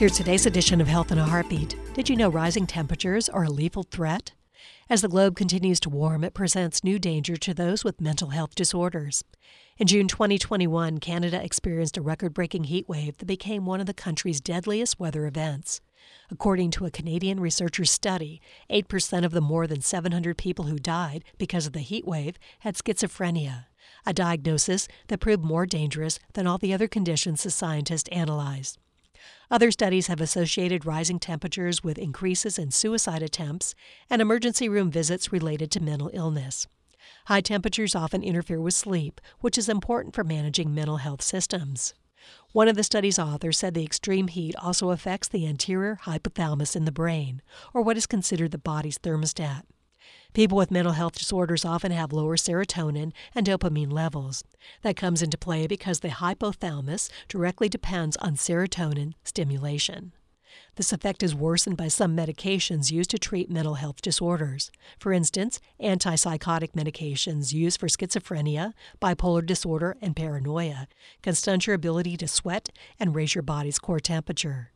Here's today's edition of Health in a Heartbeat. Did you know rising temperatures are a lethal threat? As the globe continues to warm, it presents new danger to those with mental health disorders. In June 2021, Canada experienced a record-breaking heat wave that became one of the country's deadliest weather events. According to a Canadian researcher's study, 8% of the more than 700 people who died because of the heat wave had schizophrenia, a diagnosis that proved more dangerous than all the other conditions the scientists analyzed. Other studies have associated rising temperatures with increases in suicide attempts and emergency room visits related to mental illness. High temperatures often interfere with sleep, which is important for managing mental health systems. One of the study's authors said the extreme heat also affects the anterior hypothalamus in the brain, or what is considered the body's thermostat. People with mental health disorders often have lower serotonin and dopamine levels. That comes into play because the hypothalamus directly depends on serotonin stimulation. This effect is worsened by some medications used to treat mental health disorders. For instance, antipsychotic medications used for schizophrenia, bipolar disorder, and paranoia can stunt your ability to sweat and raise your body's core temperature.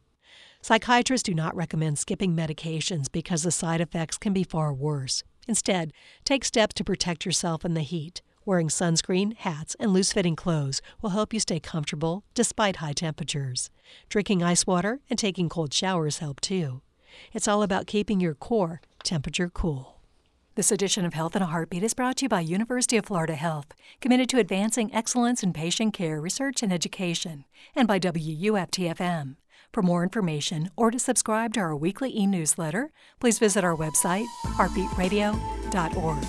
Psychiatrists do not recommend skipping medications because the side effects can be far worse. Instead, take steps to protect yourself in the heat. Wearing sunscreen, hats, and loose-fitting clothes will help you stay comfortable despite high temperatures. Drinking ice water and taking cold showers help too. It's all about keeping your core temperature cool. This edition of Health in a Heartbeat is brought to you by University of Florida Health, committed to advancing excellence in patient care, research, and education, and by WUFTFM. For more information or to subscribe to our weekly e-newsletter, please visit our website, heartbeatradio.org.